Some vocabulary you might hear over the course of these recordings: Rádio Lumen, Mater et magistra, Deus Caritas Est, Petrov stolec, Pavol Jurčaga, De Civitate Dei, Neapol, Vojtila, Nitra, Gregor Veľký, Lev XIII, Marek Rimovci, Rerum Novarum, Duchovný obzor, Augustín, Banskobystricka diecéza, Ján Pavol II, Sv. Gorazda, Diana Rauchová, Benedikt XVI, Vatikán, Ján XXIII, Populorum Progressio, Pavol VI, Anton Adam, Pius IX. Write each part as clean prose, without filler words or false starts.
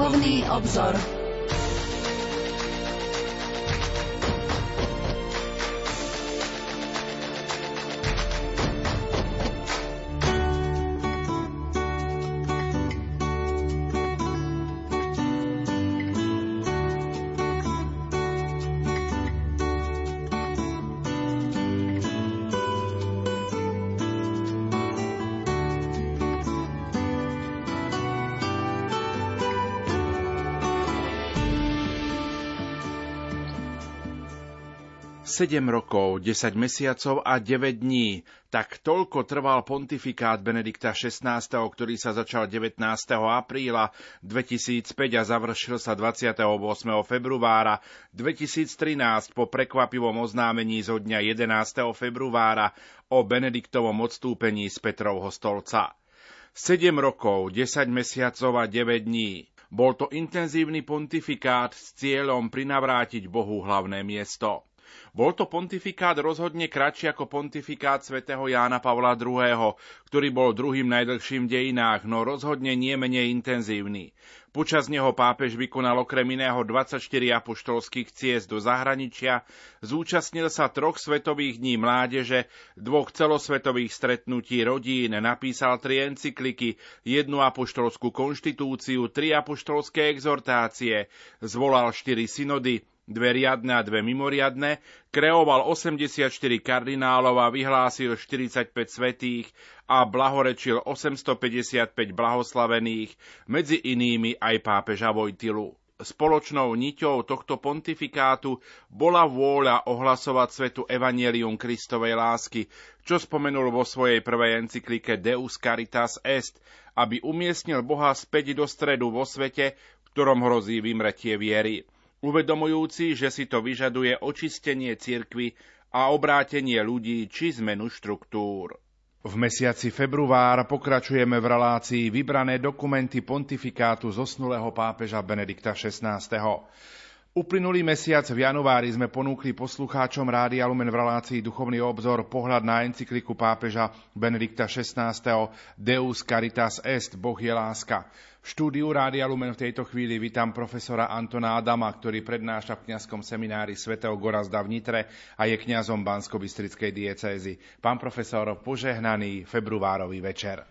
Duchovný obzor. Sedem rokov, 10 mesiacov a 9 dní. Tak toľko trval pontifikát Benedikta XVI, ktorý sa začal 19. apríla 2005 a završil sa 28. februára 2013 po prekvapivom oznámení zo dňa 11. februára o Benediktovom odstúpení z Petrovho stolca. 7 rokov, 10 mesiacov a 9 dní. Bol to intenzívny pontifikát s cieľom prinavrátiť Bohu hlavné miesto. Bol to pontifikát rozhodne kratší ako pontifikát svätého Jána Pavla II., ktorý bol druhým najdlhším v dejinách, no rozhodne nie menej intenzívny. Počas neho pápež vykonal okrem iného 24 apoštolských ciest do zahraničia, zúčastnil sa 3 svetových dní mládeže, 2 celosvetových stretnutí rodín, napísal 3 encykliky, 1 apoštolskú konštitúciu, 3 apoštolské exhortácie, zvolal 4 synody, 2 riadne a 2 mimoriadne, kreoval 84 kardinálov a vyhlásil 45 svätých a blahorečil 855 blahoslavených, medzi inými aj pápeža Vojtilu. Spoločnou niťou tohto pontifikátu bola vôľa ohlasovať svetu evanjelium Kristovej lásky, čo spomenul vo svojej prvej encyklike Deus Caritas Est, aby umiestnil Boha späť do stredu vo svete, v ktorom hrozí vymretie viery. Uvedomujúci, že si to vyžaduje očistenie cirkvi a obrátenie ľudí či zmenu štruktúr. V mesiaci február pokračujeme v relácii Vybrané dokumenty pontifikátu zosnulého pápeža Benedikta XVI. Uplynulý mesiac v januári sme ponúkli poslucháčom Rádia Lumen v relácii Duchovný obzor pohľad na encykliku pápeža Benedikta XVI. Deus Caritas Est, Boh je láska. V štúdiu Rádia Lumen v tejto chvíli vítam profesora Antona Adama, ktorý prednáša v kňazskom seminári Sv. Gorazda v Nitre a je kňazom Banskobystrickej diecézy. Pán profesor, požehnaný februárový večer.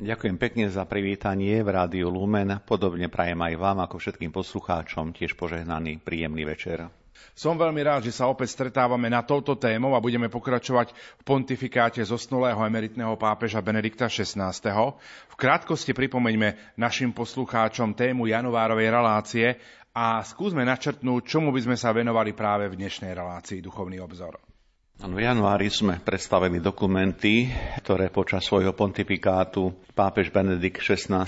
Ďakujem pekne za privítanie v Rádiu Lumen. Podobne prajem aj vám, ako všetkým poslucháčom, tiež požehnaný, príjemný večer. Som veľmi rád, že sa opäť stretávame na touto tému a budeme pokračovať v pontifikáte zosnulého emeritného pápeža Benedikta XVI. V krátkosti pripomeňme našim poslucháčom tému januárovej relácie a skúsme načrtnúť, čomu by sme sa venovali práve v dnešnej relácii Duchovný obzor. V januári sme predstavili dokumenty, ktoré počas svojho pontifikátu pápež Benedikt XVI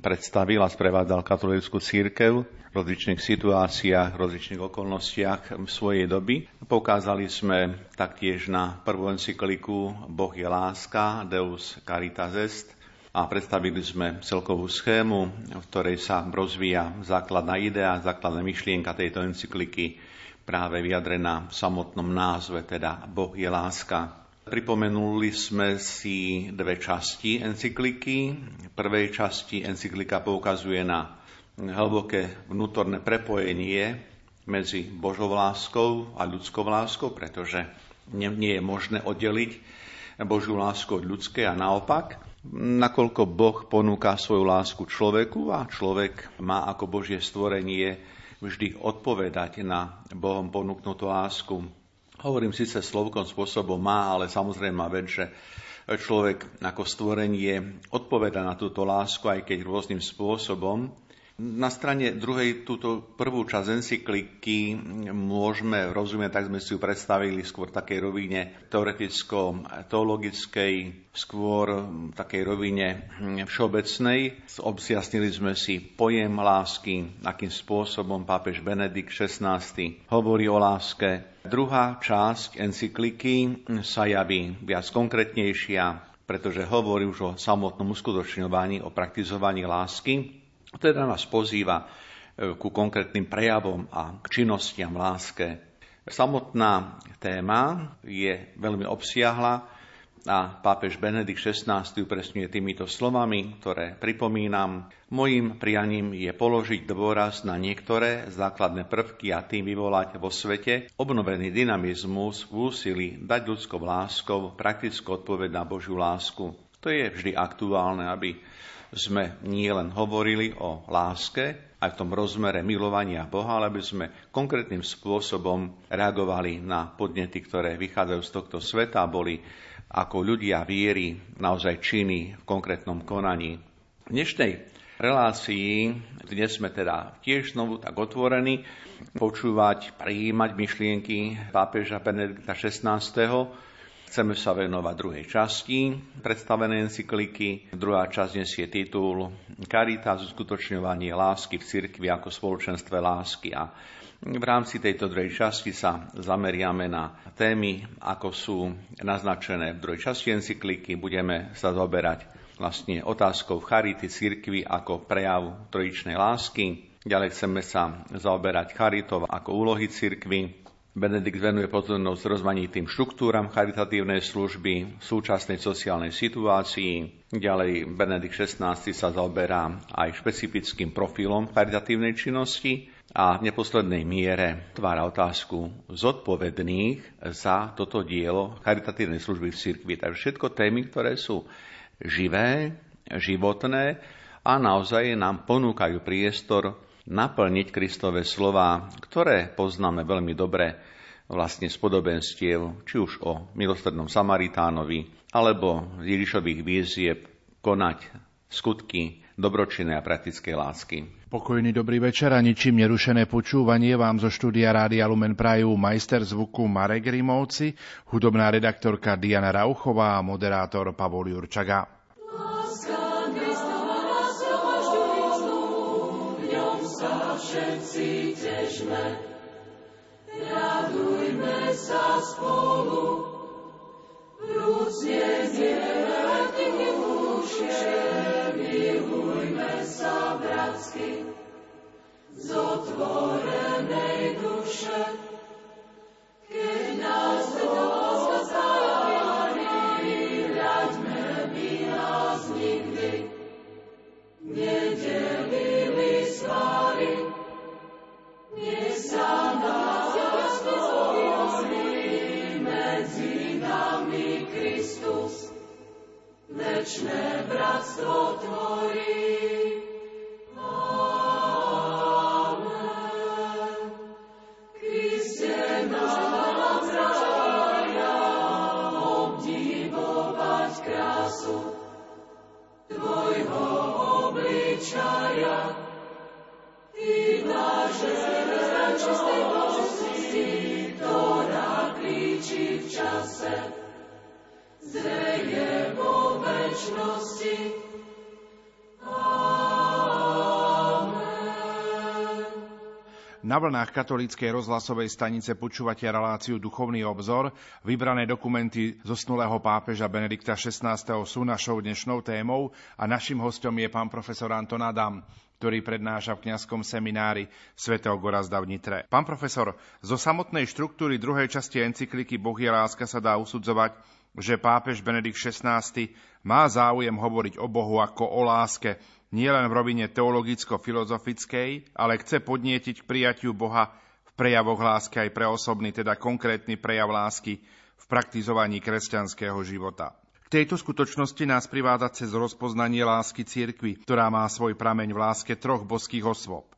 predstavil a sprevádzal katolícku cirkev v rozličných situáciách, rozličných okolnostiach v svojej doby. Poukázali sme taktiež na prvú encykliku Boh je láska, Deus Caritas Est, a predstavili sme celkovú schému, v ktorej sa rozvíja základná idea, základná myšlienka tejto encykliky, práve vyjadrená v samotnom názve, teda Boh je láska. Pripomenuli sme si 2 časti encykliky. V prvej časti encyklika poukazuje na hlboké vnútorné prepojenie medzi Božou láskou a ľudskou láskou, pretože nie je možné oddeliť Božiu lásku od ľudskej a naopak, nakoľko Boh ponúka svoju lásku človeku a človek má ako Božie stvorenie vždy odpovedať na Bohom ponúknutú lásku. Hovorím síce slovkom spôsobom má, ale samozrejme má veď, že človek ako stvorenie odpoveda na túto lásku, aj keď rôznym spôsobom. Na strane druhej túto prvú časť encykliky môžeme rozumieť, tak sme si ju predstavili skôr v takej rovine teoreticko-teologickej, skôr v takej rovine všeobecnej. Objasnili sme si pojem lásky, akým spôsobom pápež Benedikt XVI hovorí o láske. Druhá časť encykliky sa javí viac konkrétnejšia, pretože hovorí už o samotnom uskutočňovaní, o praktizovaní lásky. Teda nás pozýva ku konkrétnym prejavom a k činnostiam láske. Samotná téma je veľmi obsiahla, A pápež Benedikt XVI upresňuje týmito slovami, ktoré pripomínam. Mojím prianím je položiť dôraz na niektoré základné prvky a tým vyvolať vo svete obnovený dynamizmus v úsilí dať ľudskou láskou praktickú odpoveď na Božiu lásku. To je vždy aktuálne, aby sme nielen hovorili o láske, aj v tom rozmere milovania Boha, ale aby sme konkrétnym spôsobom reagovali na podnety, ktoré vychádzajú z tohto sveta a boli ako ľudia viery naozaj činy v konkrétnom konaní. V dnešnej relácii, dnes sme teda tiež znovu tak otvorení, počúvať, prijímať myšlienky pápeža Benedikta XVI. Chceme sa venovať druhej časti predstavenej encykliky. Druhá časť nesie titul Caritas, uskutočňovanie lásky v cirkvi ako spoločenstve lásky. A v rámci tejto druhej časti sa zameriame na témy, ako sú naznačené v druhej časti encykliky. Budeme sa zaoberať vlastne otázkou charity cirkvi ako prejav trojičnej lásky. Ďalej chceme sa zaoberať charitou ako úlohy cirkvi. Benedikt venuje pozornosť rozmanitým štruktúram charitatívnej služby v súčasnej sociálnej situácii. Ďalej Benedikt XVI sa zaoberá aj špecifickým profilom charitatívnej činnosti a v neposlednej miere tvára otázku zodpovedných za toto dielo charitatívnej služby v cirkvi. Takže všetko témy, ktoré sú živé, životné a naozaj nám ponúkajú priestor naplniť Kristove slová, ktoré poznáme veľmi dobre vlastne z podobenstiev, či už o milosrdnom Samaritánovi, alebo z Ježišových výzieb konať skutky dobročinnej a praktickej lásky. Pokojný dobrý večer a ničím nerušené počúvanie vám zo štúdia Rádia Lumen prajú majster zvuku Marek Rimovci, hudobná redaktorka Diana Rauchová a moderátor Pavol Jurčaga. Všetci težme, radujme sa spolu, vrúcne zjednotíme duše, milujme sa bratsky, z otvorenej duše, keď nás láska zahájí, hľaďme by nás nikdy nedelili svary. Nech sa nás rozpozní medzi nami Kristus, večné bratstvo tvorí. Amen. Kriste nás zrája obdivovať krásu tvojho obličaja. Ty blažená čistosti, ktorá klíči v čase, zreje vo večnosti. Amen. Na vlnách katolíckej rozhlasovej stanice počúvate reláciu Duchovný obzor. Vybrané dokumenty zosnulého pápeža Benedikta XVI. Sú našou dnešnou témou a našim hostom je pán profesor Anton Adam, ktorý prednáša v kňazskom seminári Sv. Gorazda v Nitre. Pán profesor, zo samotnej štruktúry druhej časti encykliky Boh je láska sa dá usudzovať, že pápež Benedikt XVI má záujem hovoriť o Bohu ako o láske, nielen v rovine teologicko-filozofickej, ale chce podnietiť k prijatiu Boha v prejavoch lásky aj pre osobný, teda konkrétny prejav lásky v praktizovaní kresťanského života. Tejto skutočnosti nás privádza cez rozpoznanie lásky cirkvi, ktorá má svoj prameň v láske troch boských osôb.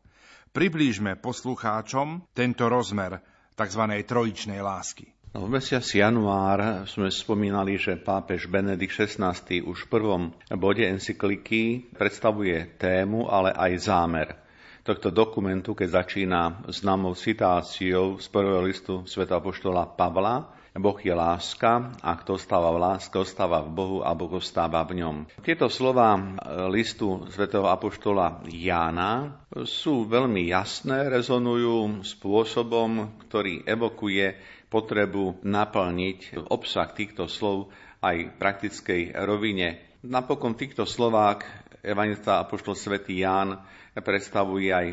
Priblížme poslucháčom tento rozmer tzv. Trojičnej lásky. V mesiaci január sme spomínali, že pápež Benedikt XVI už v prvom bode encykliky predstavuje tému, ale aj zámer tohto dokumentu, keď začína známou citáciou z prvého listu svätého apoštola Pavla: Boh je láska a kto ostáva v láske, ostáva v Bohu a Boh ostáva v ňom. Tieto slová listu svätého apoštola Jána sú veľmi jasné, rezonujú spôsobom, ktorý evokuje potrebu naplniť obsah týchto slov aj v praktickej rovine. Napokon v týchto slovách evanjelista apoštol svätý Ján predstavuje aj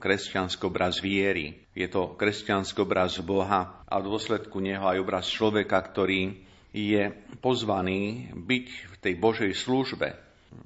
kresťanský obraz viery. Je to kresťanský obraz Boha a v dôsledku neho aj obraz človeka, ktorý je pozvaný byť v tej Božej službe.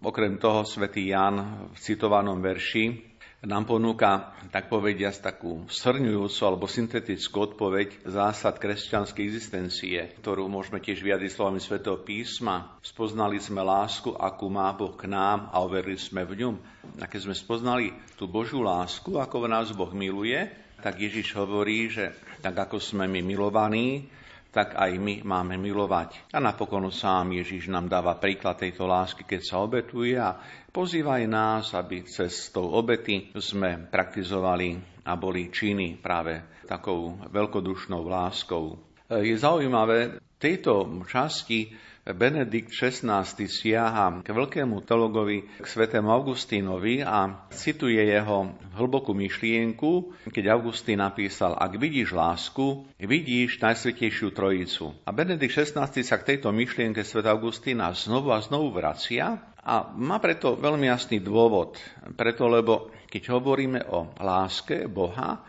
Okrem toho svätý Ján v citovanom verši nám ponúka, tak povediac, takú shrňujúcu alebo syntetickú odpoveď zásad kresťanskej existencie, ktorú môžeme tiež vyjadriť slovami svätého písma. Spoznali sme lásku, akú má Boh k nám, a overili sme v ňom. A keď sme spoznali tú Božiu lásku, ako nás Boh miluje, tak Ježiš hovorí, že tak ako sme my milovaní, tak aj my máme milovať. A napokon sám Ježiš nám dáva príklad tejto lásky, keď sa obetuje, a pozýva aj nás, aby cestou obety sme praktizovali a boli činy práve takou veľkodušnou láskou. Je zaujímavé, v tejto časti Benedikt XVI siaha k veľkému teologovi, k svätému Augustínovi, a cituje jeho hlbokú myšlienku, keď Augustín napísal: ak vidíš lásku, vidíš Najsvätejšiu Trojicu. A Benedikt XVI sa k tejto myšlienke sv. Augustína znovu a znovu vracia a má preto veľmi jasný dôvod. Preto, lebo keď hovoríme o láske Boha,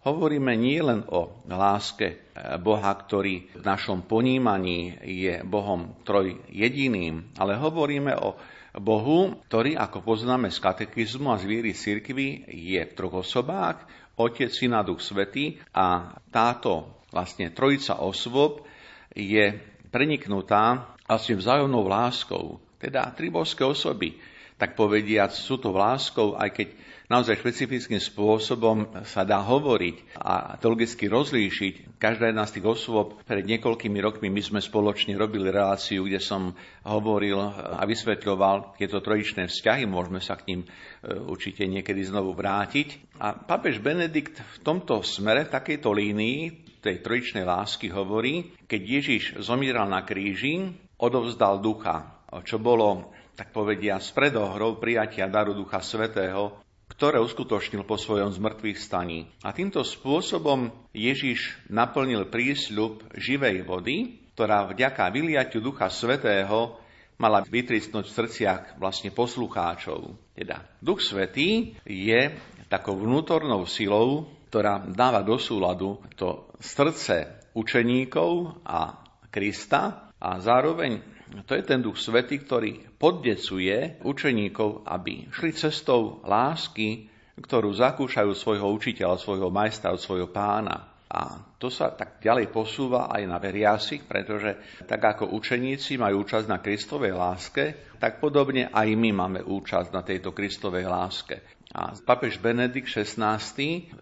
hovoríme nie len o láske Boha, ktorý v našom ponímaní je Bohom trojjediným, ale hovoríme o Bohu, ktorý, ako poznáme z katechizmu a z viery cirkvi, je v troch osobách: Otec, Syn a Duch Svätý. A táto vlastne trojica osôb je preniknutá vlastne vzájomnou láskou. Teda tri božské osoby, tak povediac, sú to láskou, aj keď naozaj špecifickým spôsobom sa dá hovoriť a teologicky rozlíšiť. Každá jedna z tých osôb. Pred niekoľkými rokmi my sme spoločne robili reláciu, kde som hovoril a vysvetľoval tieto trojičné vzťahy. Môžeme sa k ním určite niekedy znovu vrátiť. A pápež Benedikt v tomto smere, v takejto línii tej trojičnej lásky hovorí, keď Ježiš zomieral na kríži, odovzdal ducha, čo bolo, tak povedia, predohrou prijatia daru Ducha Svätého, ktoré uskutočnil po svojom zmrtvých staní. A týmto spôsobom Ježiš naplnil prísľub živej vody, ktorá vďaka vyliatiu Ducha Svätého mala vytrysnúť v srdciach vlastne poslucháčov. Teda Duch Svätý je takou vnútornou silou, ktorá dáva do súladu to srdce učeníkov a Krista, a zároveň to je ten Duch Svätý, ktorý podnecuje učeníkov, aby šli cestou lásky, ktorú zakúšajú svojho učiteľa, svojho majstra, svojho pána. A to sa tak ďalej posúva aj na veriacich, pretože tak ako učeníci majú účasť na Kristovej láske, tak podobne aj my máme účasť na tejto Kristovej láske. A pápež Benedikt XVI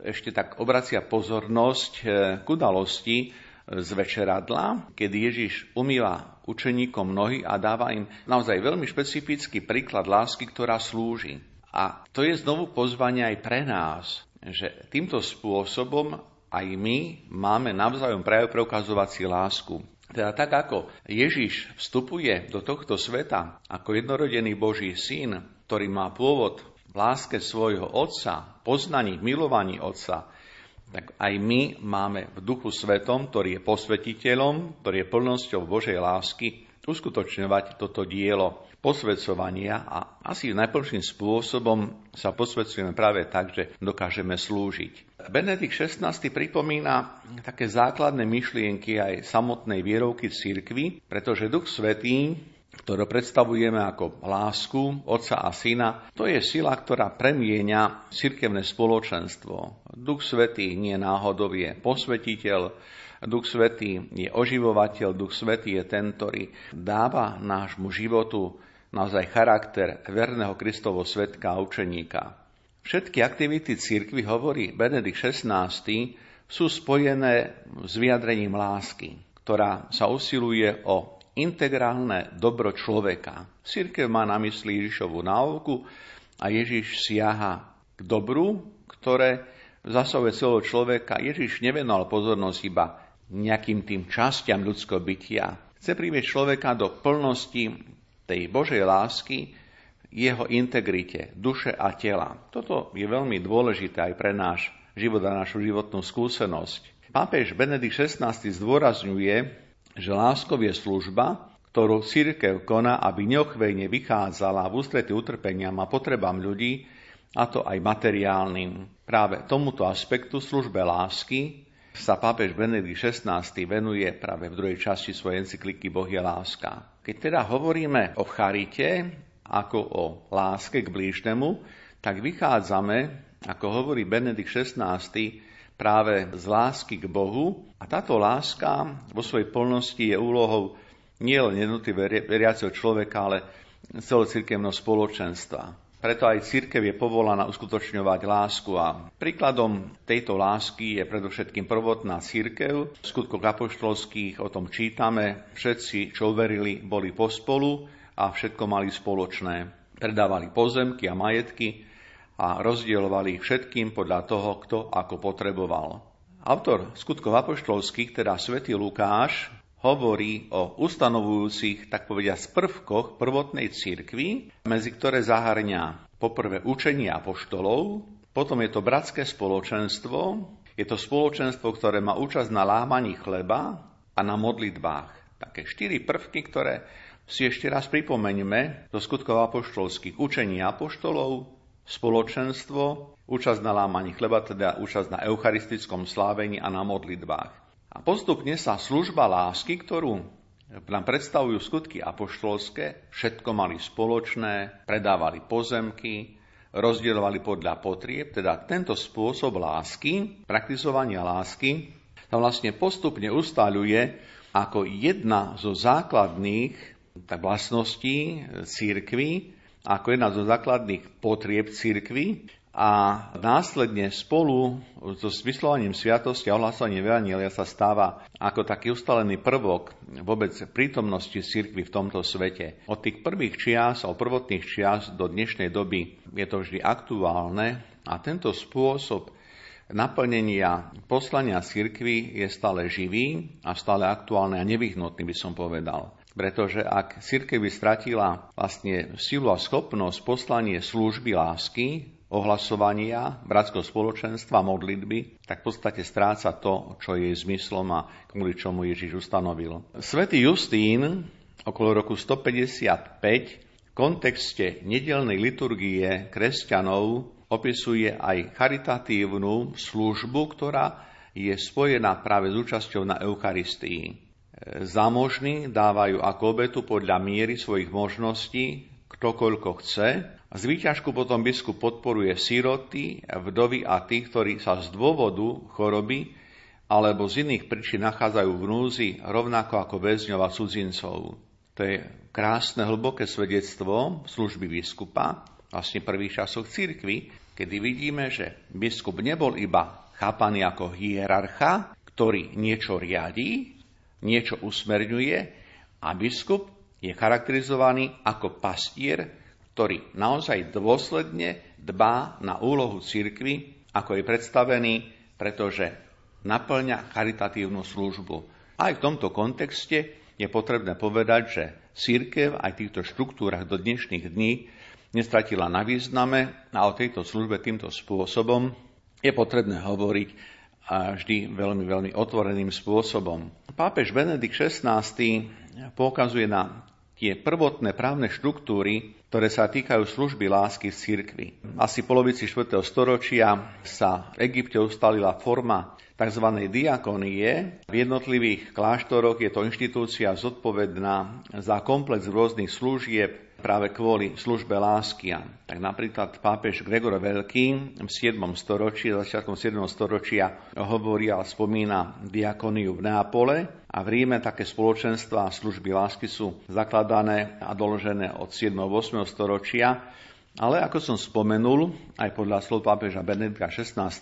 ešte tak obracia pozornosť k udalosti z večeradla, keď Ježiš umýva učeníkom nohy a dáva im naozaj veľmi špecifický príklad lásky, ktorá slúži. A to je znovu pozvanie aj pre nás, že týmto spôsobom aj my máme navzájom práve preukazovať si lásku. Teda tak, ako Ježiš vstupuje do tohto sveta ako jednorodený Boží syn, ktorý má pôvod v láske svojho otca, poznaní, milovaní otca, tak aj my máme v Duchu Svätom, ktorý je posvetiteľom, ktorý je plnosťou Božej lásky, uskutočňovať toto dielo posvedcovania, a asi najplnším spôsobom sa posvedcujeme práve tak, že dokážeme slúžiť. Benedikt XVI pripomína také základné myšlienky aj samotnej vierovky cirkvi, pretože Duch Svätý, ktorý predstavujeme ako lásku Otca a Syna, to je sila, ktorá premieňa cirkevné spoločenstvo. Duch Svätý nie náhodou je posvetiteľ, Duch Svätý je oživovateľ, Duch Svätý je ten, ktorý dáva nášmu životu naozaj charakter verného Kristovo svedka a učeníka. Všetky aktivity cirkvi, hovorí Benedikt XVI, sú spojené s vyjadrením lásky, ktorá sa usiluje o integrálne dobro človeka. Cirkev má na mysli Ježišovu náuku a Ježiš siaha k dobru, ktoré zasahuje celého človeka. Ježiš nevenoval pozornosť iba nejakým tým častiam ľudského bytia. Chce priviesť človeka do plnosti tej Božej lásky, jeho integrite, duše a tela. Toto je veľmi dôležité aj pre náš život a našu životnú skúsenosť. Pápež Benedikt XVI zdôrazňuje, že láskou je služba, ktorú cirkev koná, aby neochvejne vychádzala v ústretí utrpeniam a potrebám ľudí, a to aj materiálnym. Práve tomuto aspektu, službe lásky, sa pápež Benedikt XVI venuje práve v druhej časti svojej encykliky Boh je láska. Keď teda hovoríme o charite ako o láske k blížnemu, tak vychádzame, ako hovorí Benedikt XVI, práve z lásky k Bohu. A táto láska vo svojej plnosti je úlohou nielen jednotlivého veriaceho človeka, ale celocirkevného spoločenstva. Preto aj cirkev je povolaná uskutočňovať lásku a príkladom tejto lásky je predovšetkým prvotná cirkev. V skutkoch apoštolských o tom čítame. Všetci, čo uverili, boli pospolu a všetko mali spoločné. Predávali pozemky a majetky a rozdielovali ich všetkým podľa toho, kto ako potreboval. Autor skutkov apoštolských, teda svätý Lukáš, hovorí o ustanovujúcich, tak povediať, prvkoch prvotnej cirkvi, medzi ktoré zahŕňa poprvé učenie apoštolov, potom je to bratské spoločenstvo, je to spoločenstvo, ktoré má účasť na lámaní chleba a na modlitbách. Také štyri prvky, ktoré si ešte raz pripomeňme do skutkov apoštolských. Učenie apoštolov, spoločenstvo, účasť na lámaní chleba, teda účasť na eucharistickom slávení a na modlitbách. A postupne sa služba lásky, ktorú nám predstavujú skutky apoštolské, všetko mali spoločné, predávali pozemky, rozdielovali podľa potrieb, teda tento spôsob lásky, praktizovania lásky, sa vlastne postupne ustaľuje ako jedna zo základných vlastností cirkvi, ako jedna zo základných potrieb cirkvi, a následne spolu so vyslovaním sviatosti a ohlasovaním evanjelia sa stáva ako taký ustalený prvok vôbec prítomnosti cirkvi v tomto svete. Od tých prvých čias, od prvotných čias do dnešnej doby je to vždy aktuálne a tento spôsob naplnenia poslania cirkvi je stále živý a stále aktuálny a nevyhnutný, by som povedal. Pretože ak cirkev by stratila vlastne silu a schopnosť poslanie služby lásky, ohlasovania, bratského spoločenstva, modlitby, tak v podstate stráca to, čo je zmyslom a kvôli čomu Ježiš ustanovil. Svätý Justín okolo roku 155 v kontexte nedeľnej liturgie kresťanov opisuje aj charitatívnu službu, ktorá je spojená práve s účasťou na Eucharistii. Zámožní dávajú ako obetu podľa miery svojich možností, ktokoľko chce. Z výťažku potom biskup podporuje siroty, vdovy a tých, ktorí sa z dôvodu choroby alebo z iných príčin nachádzajú v núzi, rovnako ako väzňov a cudzincov. To je krásne, hlboké svedectvo služby biskupa, vlastne prvých časov cirkvi, kedy vidíme, že biskup nebol iba chápaný ako hierarcha, ktorý niečo riadi, niečo usmerňuje, a biskup je charakterizovaný ako pastier, ktorý naozaj dôsledne dbá na úlohu cirkvi, ako je predstavený, pretože naplňa charitatívnu službu. Aj v tomto kontexte je potrebné povedať, že cirkev aj v týchto štruktúrach do dnešných dní nestratila na význame a o tejto službe týmto spôsobom je potrebné hovoriť vždy veľmi, veľmi otvoreným spôsobom. Pápež Benedikt XVI poukazuje na tie prvotné právne štruktúry, ktoré sa týkajú služby lásky v cirkvi. Asi polovici 4. storočia sa v Egypte ustalila forma tzv. Diakonie. V jednotlivých kláštoroch je to inštitúcia zodpovedná za komplex rôznych služieb práve kvôli službe lásky. Tak napríklad pápež Gregor Veľký v 7. storočí, začiatkom 7. storočia hovorí a spomína diakoniu v Neapole. A v Ríme také spoločenstva a služby lásky sú zakladané a doložené od 7. a 8. storočia. Ale ako som spomenul, aj podľa slov pápeža Benedikta XVI,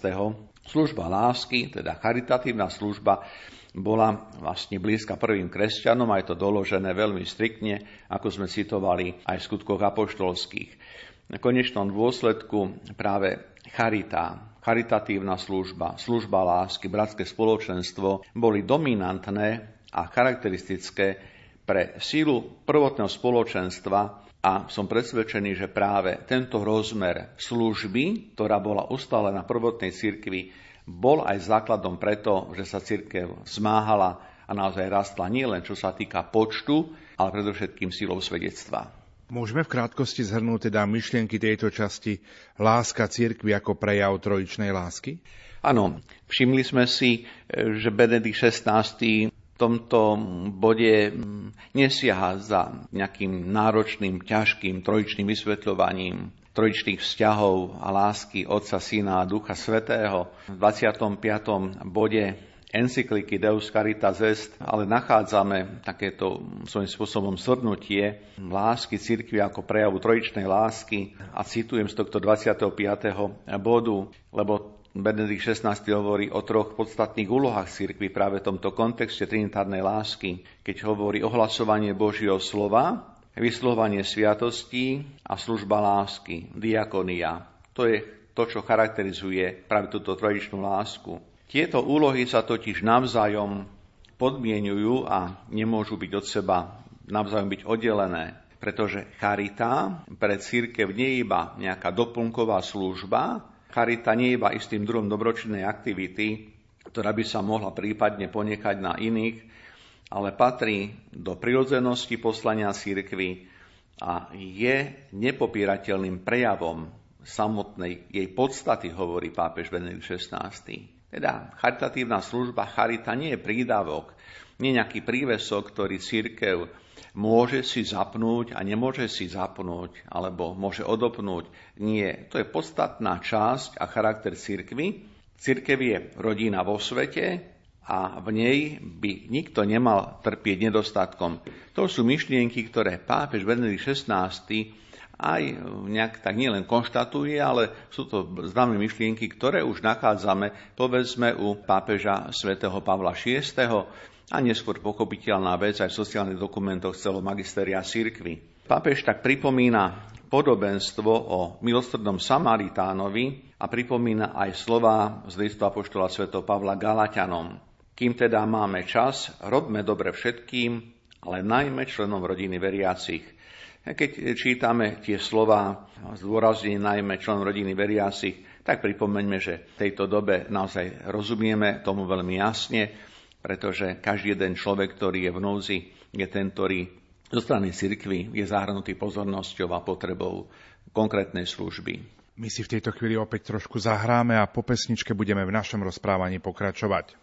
služba lásky, teda charitatívna služba, bola vlastne blízka prvým kresťanom a je to doložené veľmi striktne, ako sme citovali aj v skutkoch apoštolských. V konečnom dôsledku práve charita, charitatívna služba, služba lásky, bratské spoločenstvo boli dominantné a charakteristické pre sílu prvotného spoločenstva a som presvedčený, že práve tento rozmer služby, ktorá bola ustálená prvotnej cirkvi, bol aj základom preto, že sa cirkev zmáhala a naozaj rastla nielen čo sa týka počtu, ale predovšetkým silou svedectva. Môžeme v krátkosti zhrnúť teda myšlienky tejto časti Láska cirkvi ako prejav trojičnej lásky? Áno, všimli sme si, že Benedikt XVI v tomto bode nesiaha za nejakým náročným, ťažkým trojičným vysvetľovaním trojičných vzťahov a lásky Otca, Syna a Ducha Svätého. V 25. bode encykliky Deus Caritas Est ale nachádzame takéto svojím spôsobom srdnutie lásky cirkvi ako prejavu trojičnej lásky a citujem z tohto 25. bodu, lebo Benedikt XVI hovorí o troch podstatných úlohách cirkvi práve v tomto kontexte trinitárnej lásky, keď hovorí ohlasovanie Božieho slova, vyslovovanie sviatostí a služba lásky, diakonia. To je to, čo charakterizuje práve túto trojičnú lásku. Tieto úlohy sa totiž navzájom podmienujú a nemôžu byť od seba navzájom byť oddelené, pretože charita pre cirkev nie je iba nejaká doplnková služba, charita nie je iba istým druhom dobročinnej aktivity, ktorá by sa mohla prípadne ponechať na iných, ale patrí do prirodzenosti poslania cirkvi a je nepopírateľným prejavom samotnej jej podstaty, hovorí pápež Benedikt XVI. Teda charitatívna služba, charita nie je prídavok, nie je nejaký prívesok, ktorý cirkev môže si zapnúť a nemôže si zapnúť, alebo môže odopnúť. Nie, to je podstatná časť a charakter cirkvi. Cirkev je rodina vo svete a v nej by nikto nemal trpieť nedostatkom. To sú myšlienky, ktoré pápež Benedikt XVI aj nejak tak nielen konštatuje, ale sú to známe myšlienky, ktoré už nachádzame, povedzme, u pápeža svätého Pavla VI., a neskôr pochopiteľná vec aj v sociálnych dokumentoch celého magisteria cirkvi. Pápež tak pripomína podobenstvo o milosrdnom Samaritánovi a pripomína aj slová z listu apoštola sv. Pavla Galaťanom. Kým teda máme čas, robme dobre všetkým, ale najmä členom rodiny veriacich. Keď čítame tie slová zdôraznené najmä členom rodiny veriacich, tak pripomeňme, že v tejto dobe naozaj rozumieme tomu veľmi jasne, pretože každý jeden človek, ktorý je v núdzi, je ten, ktorý zo strany cirkvi je zahrnutý pozornosťou a potrebou konkrétnej služby. My si v tejto chvíli opäť trošku zahráme a po pesničke budeme v našom rozprávaní pokračovať.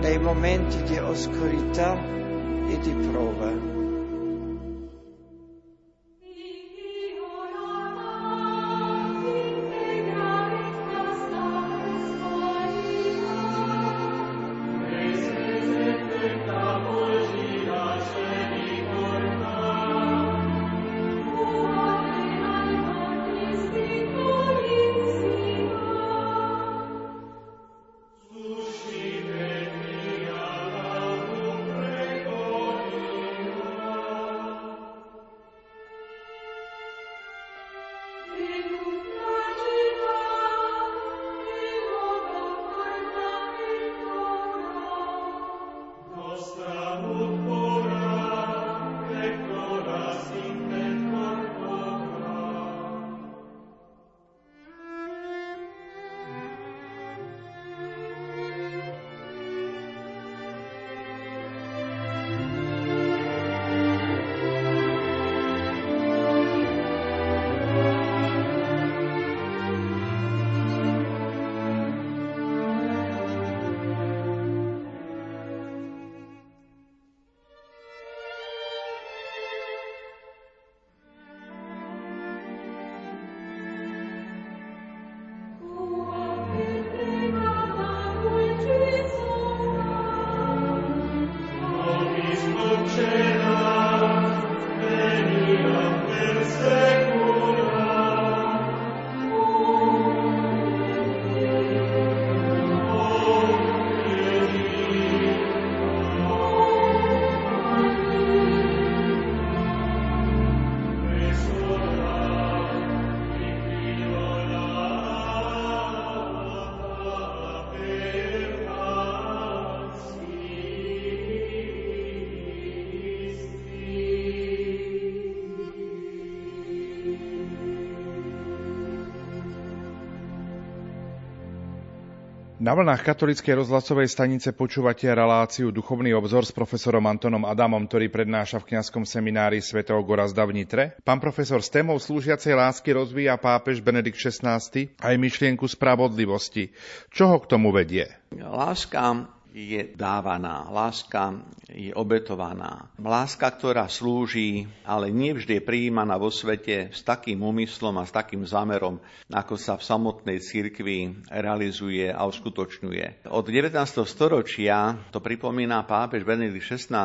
nei momenti di oscurità e di prova. Na vlnách katolíckej rozhlasovej stanice počúvate reláciu Duchovný obzor s profesorom Antonom Adamom, ktorý prednáša v kňazskom seminári Sv. Gorazda v Nitre. Pán profesor, s témou slúžiacej lásky rozvíja pápež Benedikt XVI aj myšlienku spravodlivosti. Čo ho k tomu vedie? Láska je dávaná, láska je obetovaná. Láska, ktorá slúži, ale nie vždy je prijímaná vo svete s takým úmyslom a s takým zámerom, ako sa v samotnej cirkvi realizuje a uskutočňuje. Od 19. storočia, to pripomína pápež Benedikt XVI,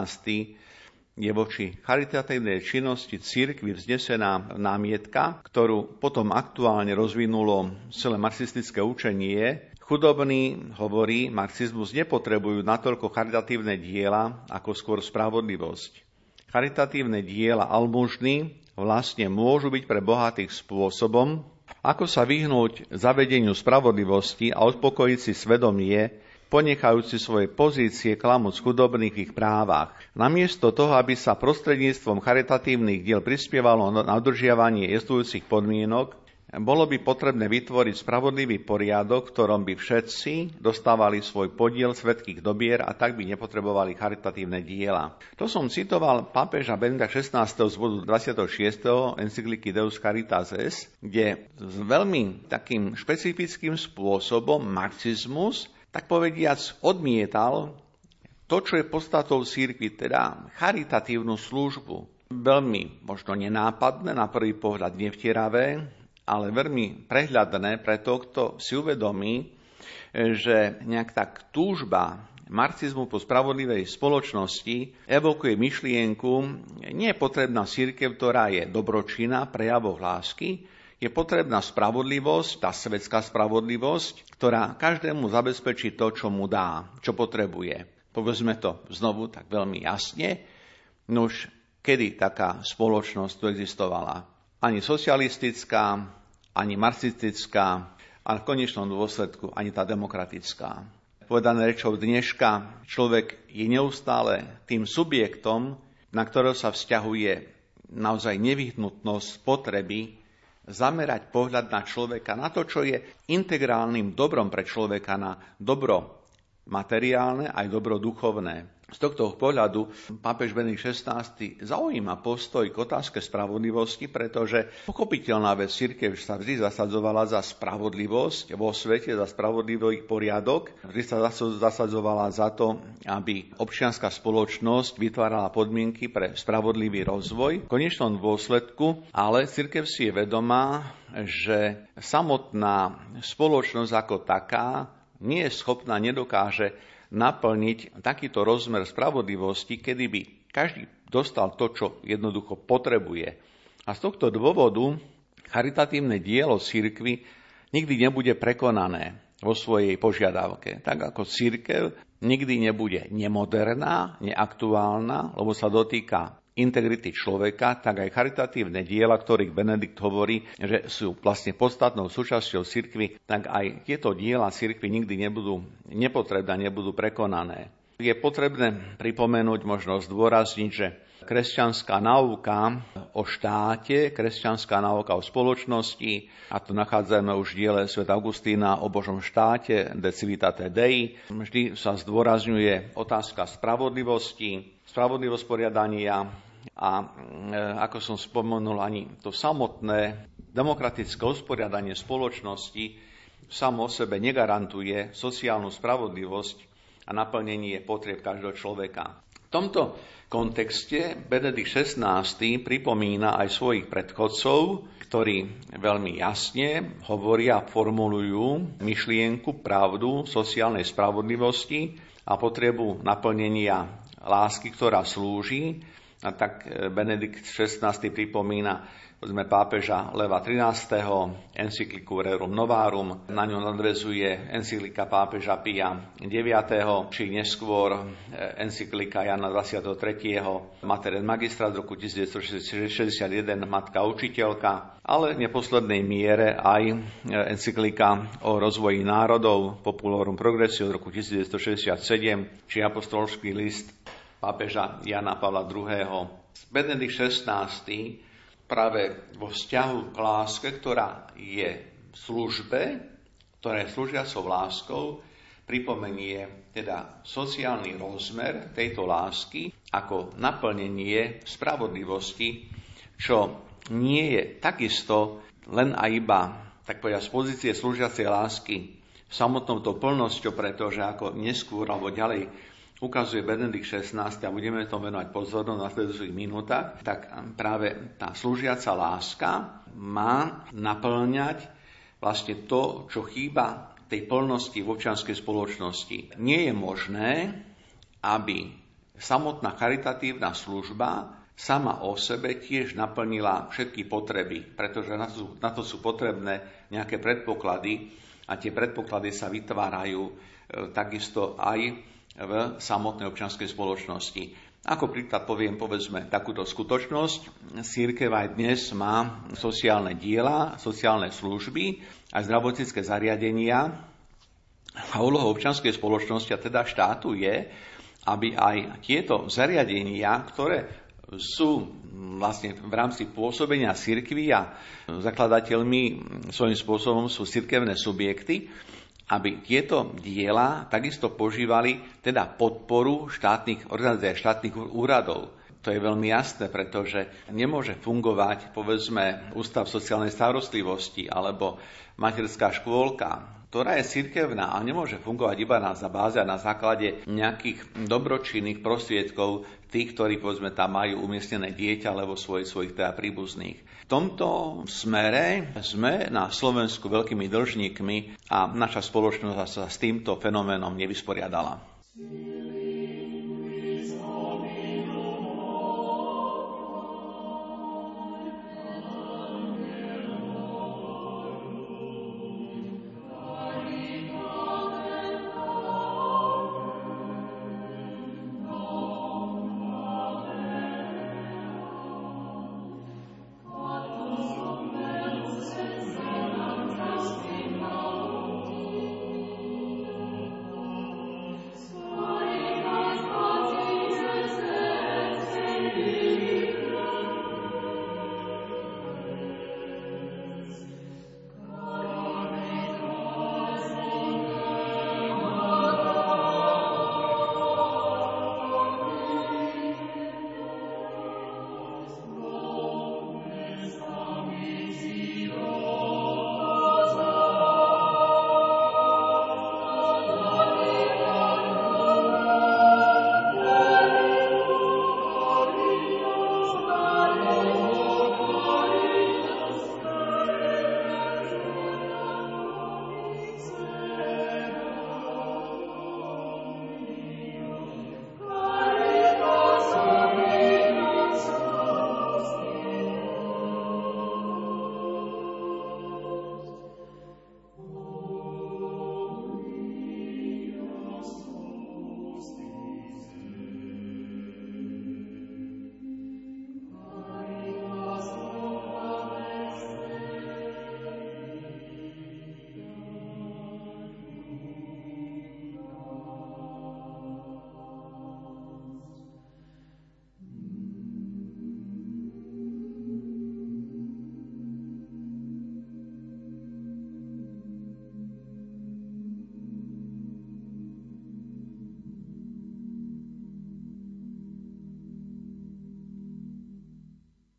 je voči charitatívnej činnosti cirkvi vznesená námietka, ktorú potom aktuálne rozvinulo celé marxistické učenie. Chudobní, hovorí, marxizmus nepotrebujú natoľko charitatívne diela, ako skôr spravodlivosť. Charitatívne diela almužny vlastne môžu byť pre bohatých spôsobom, ako sa vyhnúť zavedeniu spravodlivosti a odpokojiť si svedomie, ponechajúci svoje pozície klamúc chudobných v ich právach. Namiesto toho, aby sa prostredníctvom charitatívnych diel prispievalo na udržiavanie existujúcich podmienok, bolo by potrebné vytvoriť spravodlivý poriadok, v ktorom by všetci dostávali svoj podiel svedkých dobier a tak by nepotrebovali charitatívne diela. To som citoval pápeža Benedikta XVI z bodu 26. encykliky Deus Caritas Est, kde s veľmi takým špecifickým spôsobom marxizmus, tak povediac, odmietal to, čo je podstatou cirkvi, teda charitatívnu službu. Veľmi možno nenápadné, na prvý pohľad nevtieravé, ale veľmi prehľadné pre to, kto si uvedomí, že nejak tak túžba marxizmu po spravodlivej spoločnosti evokuje myšlienku, nie je potrebná cirkev, ktorá je dobročinná, prejavou lásky, je potrebná spravodlivosť, tá svetská spravodlivosť, ktorá každému zabezpečí to, čo mu dá, čo potrebuje. Povedzme to znovu tak veľmi jasne, nuž kedy taká spoločnosť tu existovala? Ani socialistická, ani marxistická, a v konečnom dôsledku ani tá demokratická. Povedané rečou dneška, človek je neustále tým subjektom, na ktorého sa vzťahuje naozaj nevyhnutnosť potreby zamerať pohľad na človeka, na to, čo je integrálnym dobrom pre človeka, na dobro materiálne aj dobro duchovné. Z tohto pohľadu pápež Benedikt XVI zaujíma postoj k otázke spravodlivosti, pretože pochopiteľná vec, cirkev sa vždy zasadzovala za spravodlivosť vo svete, za spravodlivý poriadok. Vždy sa zasadzovala za to, aby občianska spoločnosť vytvárala podmienky pre spravodlivý rozvoj. V konečnom dôsledku ale cirkev si je vedomá, že samotná spoločnosť ako taká nie je schopná, nedokáže naplniť takýto rozmer spravodlivosti, kedy by každý dostal to, čo jednoducho potrebuje. A z tohto dôvodu charitatívne dielo cirkvi nikdy nebude prekonané vo svojej požiadavke. Tak ako cirkev nikdy nebude nemoderná, neaktuálna, lebo sa dotýka integrity človeka, tak aj charitatívne diela, ktorých Benedikt hovorí, že sú vlastne podstatnou súčasťou cirkvi, tak aj tieto diela cirkvi nikdy nebudú nepotrebné, nebudú prekonané. Je potrebné pripomenúť, možno zdôrazniť, že kresťanská náuka o štáte, kresťanská náuka o spoločnosti, a to nachádzame už v diele Sv. Augustína o Božom štáte, De Civitate Dei, vždy sa zdôrazňuje otázka spravodlivosti, spravodlivosť poriadania a ako som spomenul, ani to samotné demokratické usporiadanie spoločnosti samo o sebe negarantuje sociálnu spravodlivosť a naplnenie potrieb každého človeka. V tomto kontexte Benedikt XVI pripomína aj svojich predchodcov, ktorí veľmi jasne hovoria a formulujú myšlienku, pravdu sociálnej spravodlivosti a potrebu naplnenia lásky, ktorá slúži. A tak Benedikt XVI pripomína pápeža Leva XIII, encykliku Rerum Novarum, na ňu nadväzuje encyklika pápeža Pia IX, či neskôr encyklika Jana XXIII, Mater et magistra z roku 1961, Matka učiteľka, ale v neposlednej miere aj encyklika o rozvoji národov Populorum Progressio z roku 1967, či apostolský list pápeža Jána Pavla II. Benedikt XVI práve vo vzťahu k láske, ktorá je v službe, ktoré slúžia so láskou, pripomenie teda sociálny rozmer tejto lásky ako naplnenie spravodlivosti, čo nie je takisto len a iba, tak povedať, z pozície slúžiacej lásky samotnou to plnosťou, pretože ako neskôr alebo ďalej ukazuje Benedikt XVI, a budeme tomu venovať pozornosť na nasledujúcich minútach, tak práve tá slúžiaca láska má naplňať vlastne to, čo chýba tej plnosti v občianskej spoločnosti. Nie je možné, aby samotná charitatívna služba sama o sebe tiež naplnila všetky potreby, pretože na to sú potrebné nejaké predpoklady a tie predpoklady sa vytvárajú takisto aj v samotnej občianskej spoločnosti. Ako príklad poviem, povedzme, takúto skutočnosť. Cirkev aj dnes má sociálne diela, sociálne služby a zdravotnícke zariadenia. A úlohou občianskej spoločnosti, a teda štátu, je, aby aj tieto zariadenia, ktoré sú vlastne v rámci pôsobenia cirkvi a zakladateľmi svojím spôsobom sú cirkevné subjekty, aby tieto diela takisto požívali teda podporu štátnych organizácií, štátnych úradov. To je veľmi jasné, pretože nemôže fungovať, povedzme, ústav sociálnej starostlivosti alebo materská škôlka, ktorá je cirkevná a nemôže fungovať iba na báze a na základe nejakých dobročinných prostriedkov tých, ktorí, povedzme, tam majú umiestnené dieťa alebo svojich teda príbuzných. V tomto smere sme na Slovensku veľkými dlžníkmi a naša spoločnosť sa s týmto fenoménom nevysporiadala.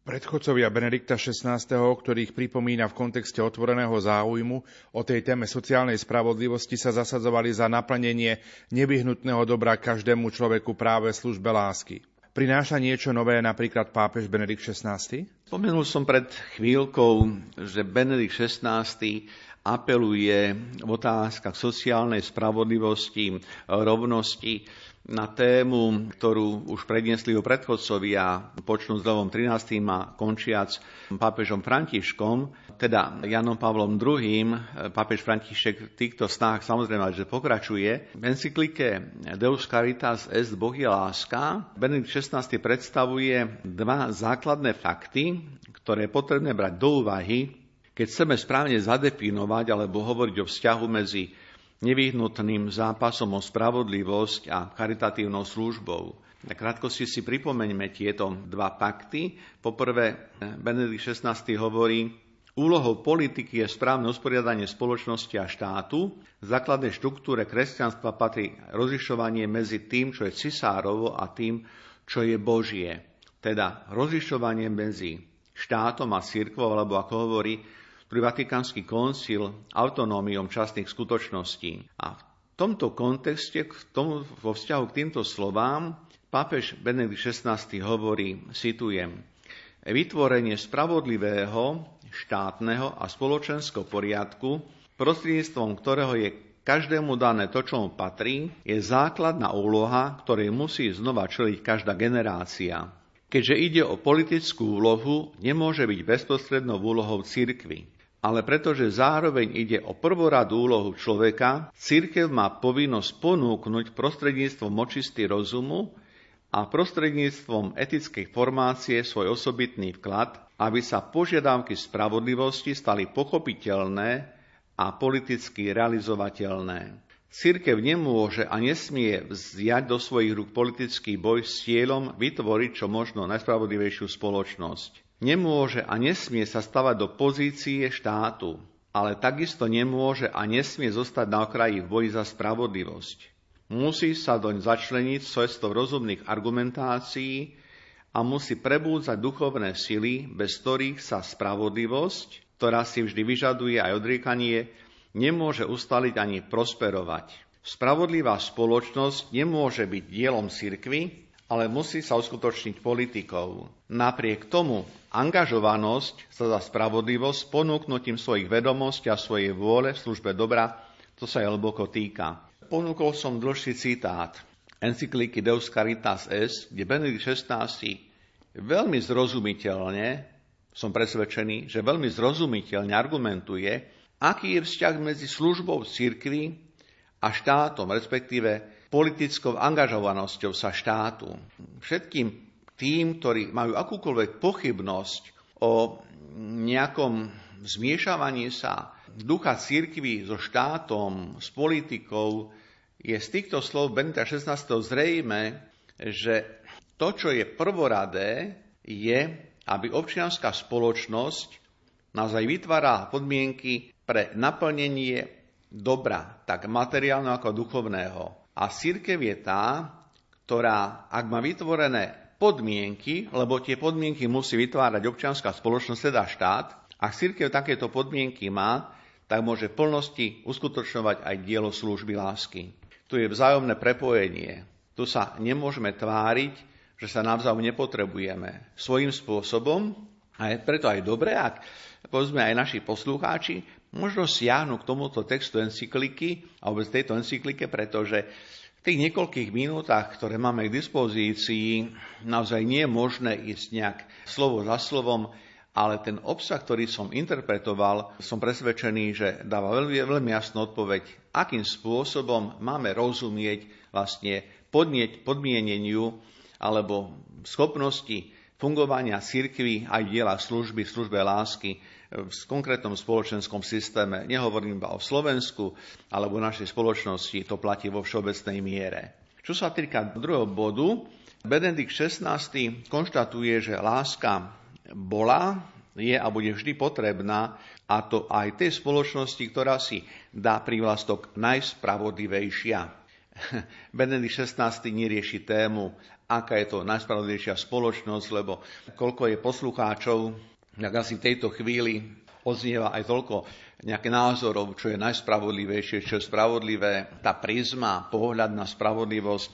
Predchodcovia Benedikta XVI, ktorých pripomína v kontexte otvoreného záujmu o tej téme sociálnej spravodlivosti, sa zasadzovali za naplnenie nevyhnutného dobra každému človeku práve službe lásky. Prináša niečo nové napríklad pápež Benedikt XVI? Spomenul som pred chvíľkou, že Benedikt XVI apeluje v otázkach sociálnej spravodlivosti, rovnosti na tému, ktorú už predniesli ho predchodcovia, počnúc Levom XIII a končiac pápežom Františkom, teda Jánom Pavlom II. Pápež František v týchto snách samozrejme, že pokračuje. V encyklike Deus Caritas Est, Boh je láska, Benedikt XVI predstavuje dva základné fakty, ktoré je potrebné brať do úvahy, keď chceme správne zadefinovať alebo hovoriť o vzťahu medzi nevyhnutným zápasom o spravodlivosť a charitatívnou službou. Na krátkosti si pripomeňme tieto dva fakty. Poprvé, Benedikt XVI hovorí, úlohou politiky je správne usporiadanie spoločnosti a štátu. V základnej štruktúre kresťanstva patrí rozlišovanie medzi tým, čo je cisárovo a tým, čo je Božie. Teda rozlišovanie medzi štátom a cirkvou, alebo ako hovorí Vatikánsky koncil, autonómiom častných skutočností. A v tomto kontexte, vo vzťahu k týmto slovám, pápež Benedikt XVI hovorí, citujem, vytvorenie spravodlivého, štátneho a spoločenského poriadku, prostredníctvom ktorého je každému dané to, čo mu patrí, je základná úloha, ktorej musí znova čeliť každá generácia. Keďže ide o politickú úlohu, nemôže byť bezprostrednou úlohou cirkvi. Ale pretože zároveň ide o prvoradú úlohu človeka, cirkev má povinnosť ponúknuť prostredníctvom očisty rozumu a prostredníctvom etickej formácie svoj osobitný vklad, aby sa požiadavky spravodlivosti stali pochopiteľné a politicky realizovateľné. Cirkev nemôže a nesmie vziať do svojich rúk politický boj s cieľom vytvoriť čo možno najspravodlivejšiu spoločnosť. Nemôže a nesmie sa stavať do pozície štátu, ale takisto nemôže a nesmie zostať na okraji v boji za spravodlivosť. Musí sa doň začleniť cestou rozumných argumentácií a musí prebúdzať duchovné sily, bez ktorých sa spravodlivosť, ktorá si vždy vyžaduje aj odriekanie, nemôže ustaliť ani prosperovať. Spravodlivá spoločnosť nemôže byť dielom cirkvi, ale musí sa uskutočniť politikou. Napriek tomu angažovanosť sa za spravodlivosť ponúknutím svojich vedomostí a svojej vôle v službe dobra, to sa hlboko týka. Ponúkol som dlhší citát encykliky Deus Caritas Est, kde Benedikt XVI veľmi zrozumiteľne, som presvedčený, že veľmi zrozumiteľne argumentuje, aký je vzťah medzi službou cirkvi a štátom, respektíve politickou angažovanosťou sa štátu. Všetkým tým, ktorí majú akúkoľvek pochybnosť o nejakom zmiešavaní sa ducha cirkvi so štátom, s politikou, je z týchto slov Benedikta XVI zrejme, že to, čo je prvoradé, je, aby občianská spoločnosť naozaj vytvára podmienky pre naplnenie dobra, tak materiálneho ako duchovného. A cirkev je tá, ktorá, ak má vytvorené podmienky, lebo tie podmienky musí vytvárať občianska spoločnosť, teda štát, ak cirkev takéto podmienky má, tak môže v plnosti uskutočňovať aj dielo služby lásky. Tu je vzájomné prepojenie. Tu sa nemôžeme tváriť, že sa navzájom nepotrebujeme. Svojím spôsobom, a je preto aj dobré, ak povedzme aj naši poslucháči, možno siahnu k tomuto textu encykliky a vôbec tejto encyklike, pretože v tých niekoľkých minútach, ktoré máme k dispozícii, naozaj nie je možné ísť nejak slovo za slovom, ale ten obsah, ktorý som interpretoval, som presvedčený, že dáva veľmi jasnú odpoveď, akým spôsobom máme rozumieť vlastne podmieneniu alebo schopnosti fungovania cirkvi aj diela služby, službe lásky v konkrétnom spoločenskom systéme. Nehovorím iba o Slovensku, alebo o našej spoločnosti, to platí vo všeobecnej miere. Čo sa týka druhého bodu, Benedikt XVI konštatuje, že láska bola, je a bude vždy potrebná, a to aj tej spoločnosti, ktorá si dá prívlastok najspravodlivejšia. Benedikt XVI nerieši tému, aká je to najspravodlivejšia spoločnosť, lebo koľko je poslucháčov, tak asi v tejto chvíli odznieva aj toľko nejaké názorov, čo je najspravodlivejšie, čo je spravodlivé. Tá prizma, pohľad na spravodlivosť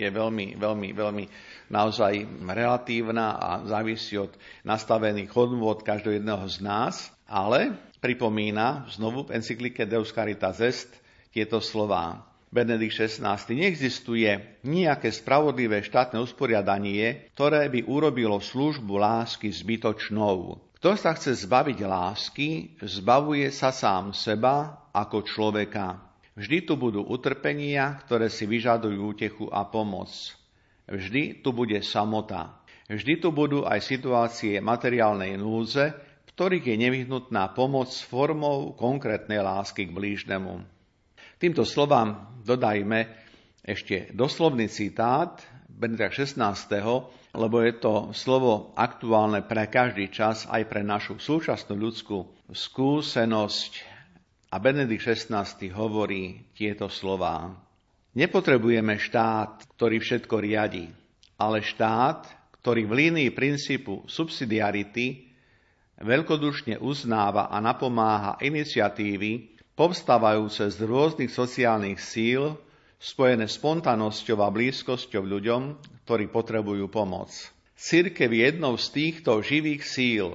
je veľmi, veľmi, veľmi naozaj relatívna a závisí od nastavených hodnôt každého jedného z nás, ale pripomína znovu v encyklike Deus Caritas Est tieto slová. Benedikt XVI. Neexistuje nejaké spravodlivé štátne usporiadanie, ktoré by urobilo službu lásky zbytočnou. Kto sa chce zbaviť lásky, zbavuje sa sám seba ako človeka. Vždy tu budú utrpenia, ktoré si vyžadujú útechu a pomoc. Vždy tu bude samota. Vždy tu budú aj situácie materiálnej núdze, v ktorých je nevyhnutná pomoc formou konkrétnej lásky k blížnemu. Týmto slovám dodajme ešte doslovný citát Benedikta XVI., lebo je to slovo aktuálne pre každý čas, aj pre našu súčasnú ľudskú skúsenosť. A Benedikt XVI hovorí tieto slová. Nepotrebujeme štát, ktorý všetko riadi, ale štát, ktorý v línii princípu subsidiarity veľkodušne uznáva a napomáha iniciatívy, povstávajúce z rôznych sociálnych síl, spojené spontánnosťou a blízkosťou ľuďom, ktorí potrebujú pomoc. Cirkev je jednou z týchto živých síl.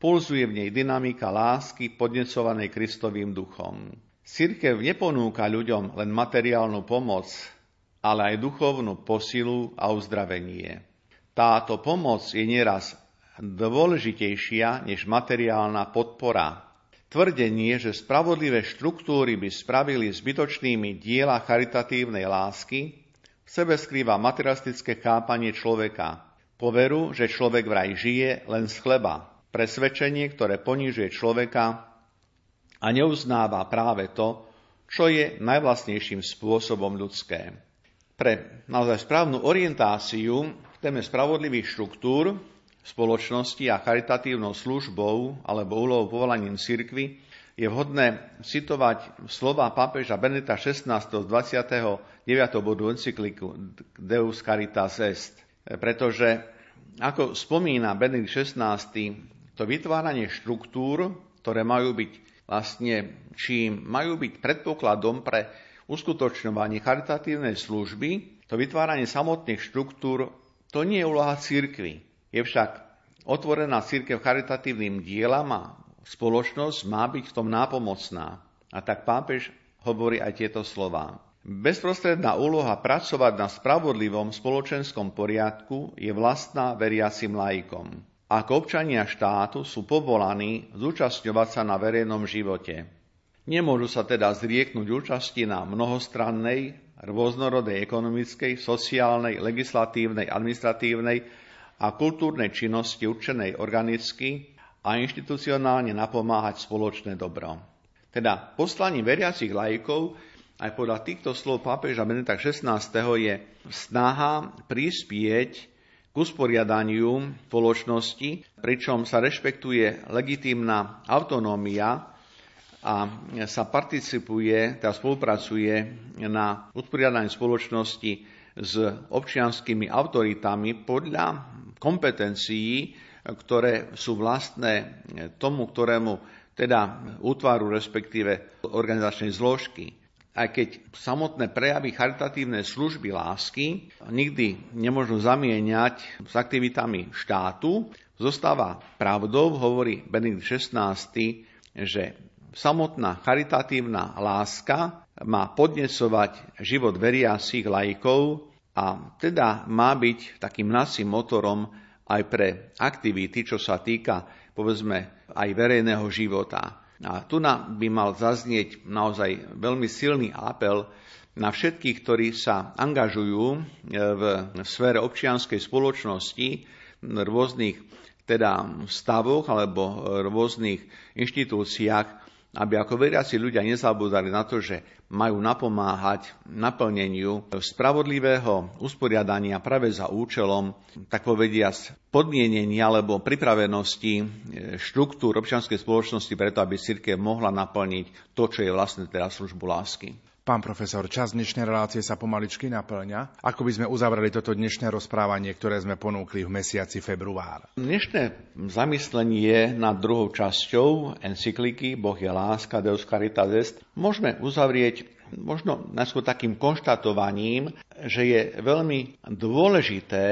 Pulzuje v nej dynamika lásky podnecovanej Kristovým duchom. Cirkev neponúka ľuďom len materiálnu pomoc, ale aj duchovnú posilu a uzdravenie. Táto pomoc je nieraz dôležitejšia než materiálna podpora. Tvrdenie, že spravodlivé štruktúry by spravili zbytočnými diela charitatívnej lásky, v sebe skrýva materialistické chápanie človeka. Poveru, že človek vraj žije len z chleba. Presvedčenie, ktoré ponižuje človeka a neuznáva práve to, čo je najvlastnejším spôsobom ľudské. Pre naozaj správnu orientáciu v téme spravodlivých štruktúr spoločnosti a charitatívnou službou alebo úlohou povolaním cirkvi je vhodné citovať slova pápeža Benedikta XVI z 29. bodu encykliku Deus Caritas Est, pretože, ako spomína Benedikt XVI, to vytváranie štruktúr, ktoré majú byť vlastne, čím majú byť predpokladom pre uskutočňovanie charitatívnej služby, to vytváranie samotných štruktúr, to nie je úloha cirkvi. Je však otvorená cirkev charitatívnym dielam a spoločnosť má byť v tom nápomocná. A tak pápež hovorí aj tieto slová. Bezprostredná úloha pracovať na spravodlivom spoločenskom poriadku je vlastná veriacim laikom. Ako občania štátu sú povolaní zúčastňovať sa na verejnom živote. Nemôžu sa teda zrieknúť účasti na mnohostrannej, rôznorodej ekonomickej, sociálnej, legislatívnej, administratívnej a kultúrnej činnosti určenej organicky a inštitucionálne napomáhať spoločné dobro. Teda poslaním veriacich laikov aj podľa týchto slov pápeža Benedikta XVI je snaha prispieť k usporiadaniu spoločnosti, pričom sa rešpektuje legitímna autonómia a sa participuje, teda spolupracuje na usporiadaní spoločnosti s občianskými autoritami podľa kompetencií, ktoré sú vlastné tomu, ktorému teda útvaru, respektíve organizačnej zložky. Aj keď samotné prejavy charitatívnej služby lásky nikdy nemôžu zamieňať s aktivitami štátu, zostáva pravdou, hovorí Benedikt XVI, že samotná charitatívna láska má podnesovať život veriacich laikov a teda má byť takým hnacím motorom aj pre aktivity, čo sa týka, povedzme, aj verejného života. A tu nám by mal zaznieť naozaj veľmi silný apel na všetkých, ktorí sa angažujú v sfére občianskej spoločnosti, v rôznych teda stavoch alebo rôznych inštitúciách, aby ako veriaci ľudia nezabúdali na to, že majú napomáhať naplneniu spravodlivého usporiadania práve za účelom, tak povediať, podmienenia alebo pripravenosti štruktúr občianskej spoločnosti preto, aby cirkev mohla naplniť to, čo je vlastne teda službu lásky. Pán profesor, čas dnešnej relácie sa pomaličky naplňa. Ako by sme uzavreli toto dnešné rozprávanie, ktoré sme ponúkli v mesiaci február? Dnešné zamyslenie nad druhou časťou encykliky Boh je láska, Deus Caritas Est môžeme uzavrieť možno najskôr takým konštatovaním, že je veľmi dôležité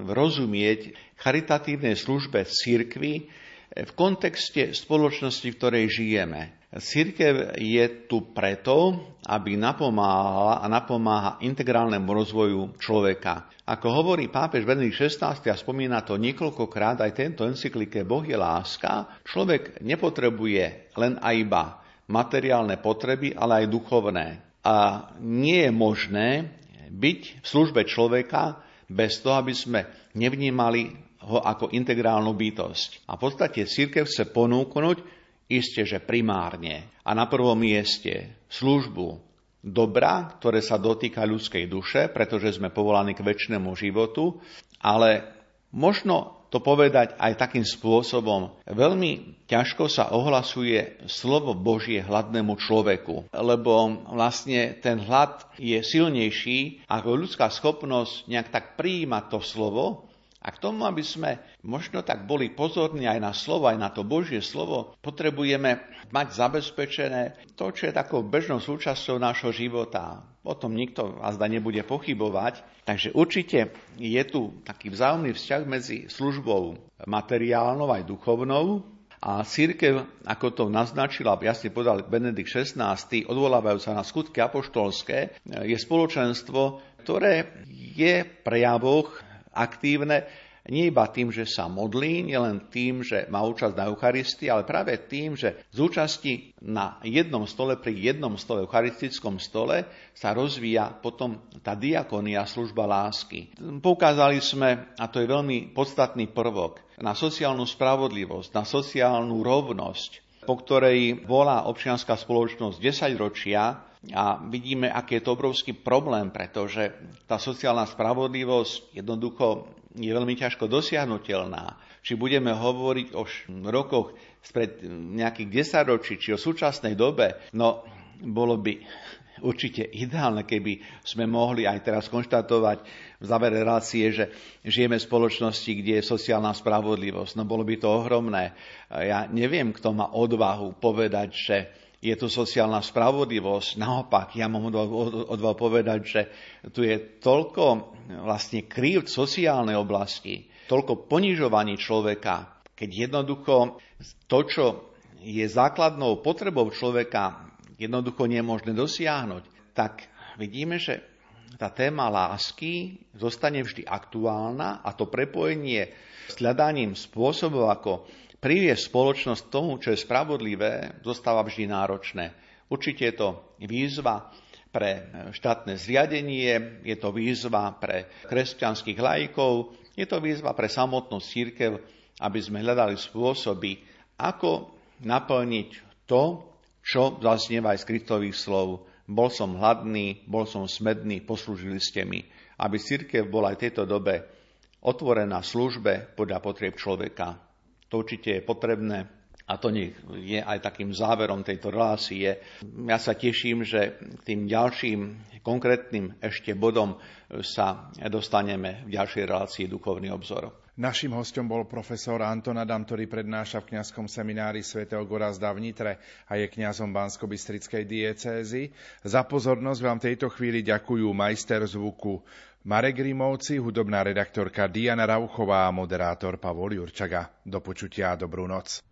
rozumieť charitatívnej službe cirkvi v kontexte spoločnosti, v ktorej žijeme. Cirkev je tu preto, aby napomáhala a napomáha integrálnemu rozvoju človeka. Ako hovorí pápež Benedikt XVI a spomína to niekoľkokrát aj tento encyklike Boh je láska, človek nepotrebuje len a iba materiálne potreby, ale aj duchovné. A nie je možné byť v službe človeka bez toho, aby sme nevnímali ho ako integrálnu bytosť. A v podstate cirkev chce ponúknuť isté, že primárne a na prvom mieste službu dobra, ktoré sa dotýka ľudskej duše, pretože sme povolaní k večnému životu, ale možno to povedať aj takým spôsobom. Veľmi ťažko sa ohlasuje slovo Božie hladnému človeku, lebo vlastne ten hlad je silnejší ako ľudská schopnosť nejak tak prijímať to slovo. A k tomu, aby sme možno tak boli pozorní aj na slovo, aj na to Božie slovo, potrebujeme mať zabezpečené to, čo je takou bežnou súčasťou nášho života. O tom nikto azda nebude pochybovať. Takže určite je tu taký vzájomný vzťah medzi službou materiálnou aj duchovnou. A cirkev, ako to naznačila, jasne podal Benedikt XVI, odvolávajúc sa na skutky apoštolské, je spoločenstvo, ktoré je v prejavoch aktívne nie iba tým, že sa modlí, nielen tým, že má účasť na Eucharistii, ale práve tým, že z účasti na jednom stole, pri jednom stole, eucharistickom stole, sa rozvíja potom tá diakonia, služba lásky. Poukázali sme, a to je veľmi podstatný prvok, na sociálnu spravodlivosť, na sociálnu rovnosť, po ktorej volá občianska spoločnosť 10 ročia, a vidíme, aký je to obrovský problém, pretože tá sociálna spravodlivosť jednoducho je veľmi ťažko dosiahnutelná. Či budeme hovoriť o rokoch spred nejakých 10 ročí, či o súčasnej dobe, no bolo by určite ideálne, keby sme mohli aj teraz konštatovať v závere relácie, že žijeme v spoločnosti, kde je sociálna spravodlivosť. No bolo by to ohromné. Ja neviem, kto má odvahu povedať, že je tu sociálna spravodlivosť. Naopak, ja mám odvahu povedať, že tu je toľko vlastne krívd sociálnej oblasti, toľko ponižovaní človeka, keď jednoducho to, čo je základnou potrebou človeka, jednoducho nie je možné dosiahnuť. Tak vidíme, že tá téma lásky zostane vždy aktuálna a to prepojenie s hľadaním spôsobov, ako priviesť spoločnosť tomu, čo je spravodlivé, zostáva vždy náročné. Určite je to výzva pre štátne zriadenie, je to výzva pre kresťanských laikov, je to výzva pre samotnú cirkev, aby sme hľadali spôsoby, ako naplniť to, čo zaznieva aj z Kristových slov. Bol som hladný, bol som smedný, poslúžili ste mi. Aby cirkev bola aj v tejto dobe otvorená službe podľa potrieb človeka. To určite je potrebné a to nech je aj takým záverom tejto relácie. Ja sa teším, že k tým ďalším konkrétnym ešte bodom sa dostaneme v ďalšej relácii Duchovný obzor. Naším hostom bol profesor Anton Adam, ktorý prednáša v kňazskom seminári Sv. Gorazda v Nitre a je kňazom Banskobystrickej diecézy. Za pozornosť vám tejto chvíli ďakujú majster zvuku Marek Rimovci, hudobná redaktorka Diana Rauchová a moderátor Pavol Jurčaga. Do počutia a dobrú noc.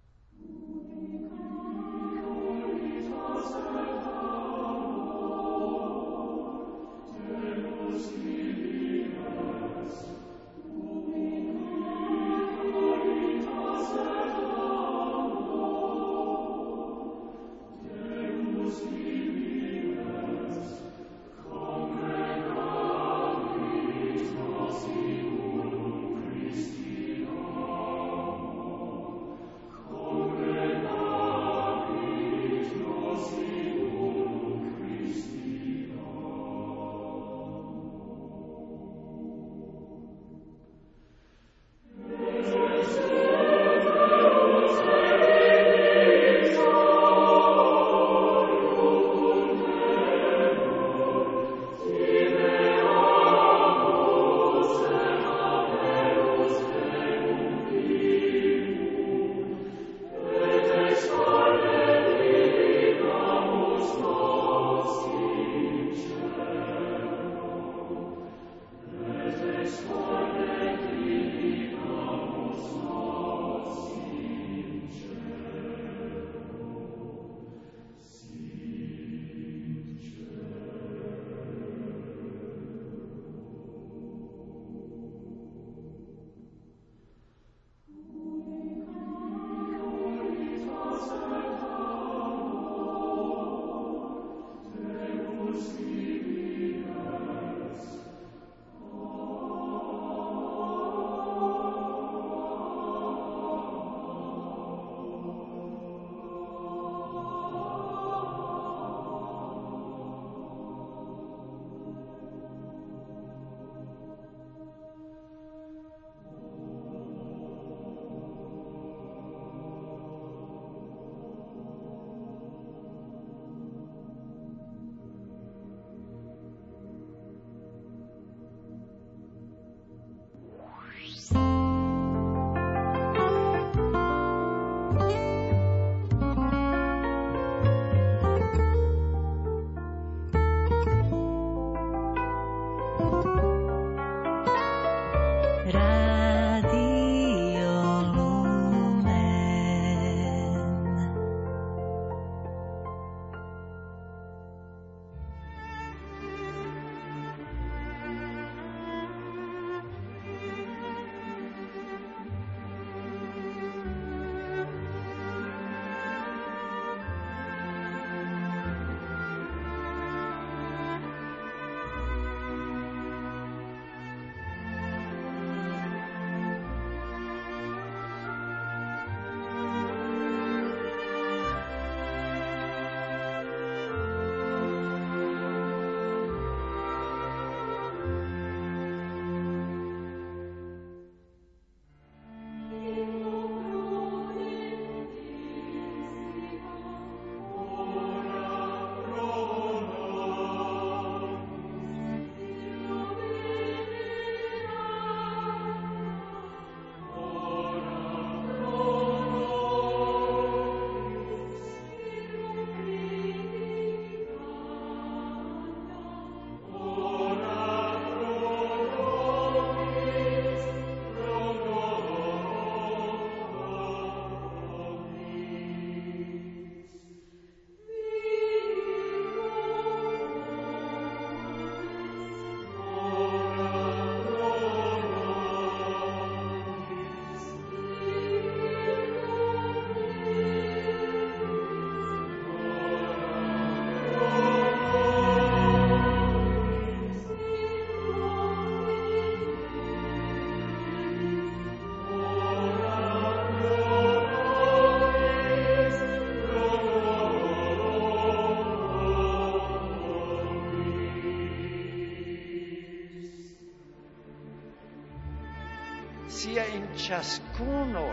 sia in ciascuno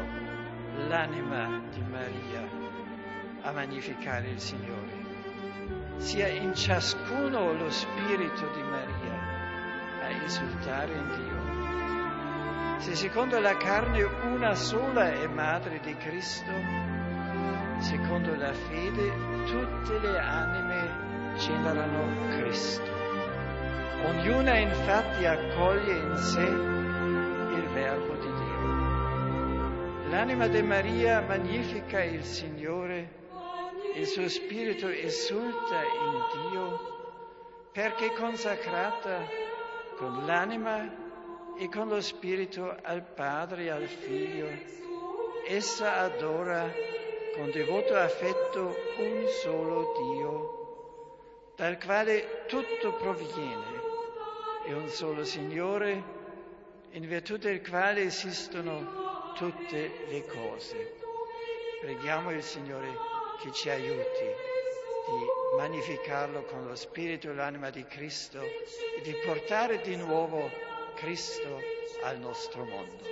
l'anima di Maria a magnificare il Signore, sia in ciascuno lo spirito di Maria a esultare in Dio. Se secondo la carne una sola è madre di Cristo, secondo la fede tutte le anime generano Cristo. Ognuna infatti accoglie in sé il Verbo di Dio. L'anima di Maria magnifica il Signore, il suo spirito esulta in Dio, perché è consacrata con l'anima e con lo spirito al Padre e al Figlio. Essa adora con devoto affetto un solo Dio, dal quale tutto proviene, e un solo Signore, in virtù del quale esistono tutte le cose. Preghiamo il Signore che ci aiuti di magnificarlo con lo spirito e l'anima di Cristo e di portare di nuovo Cristo al nostro mondo.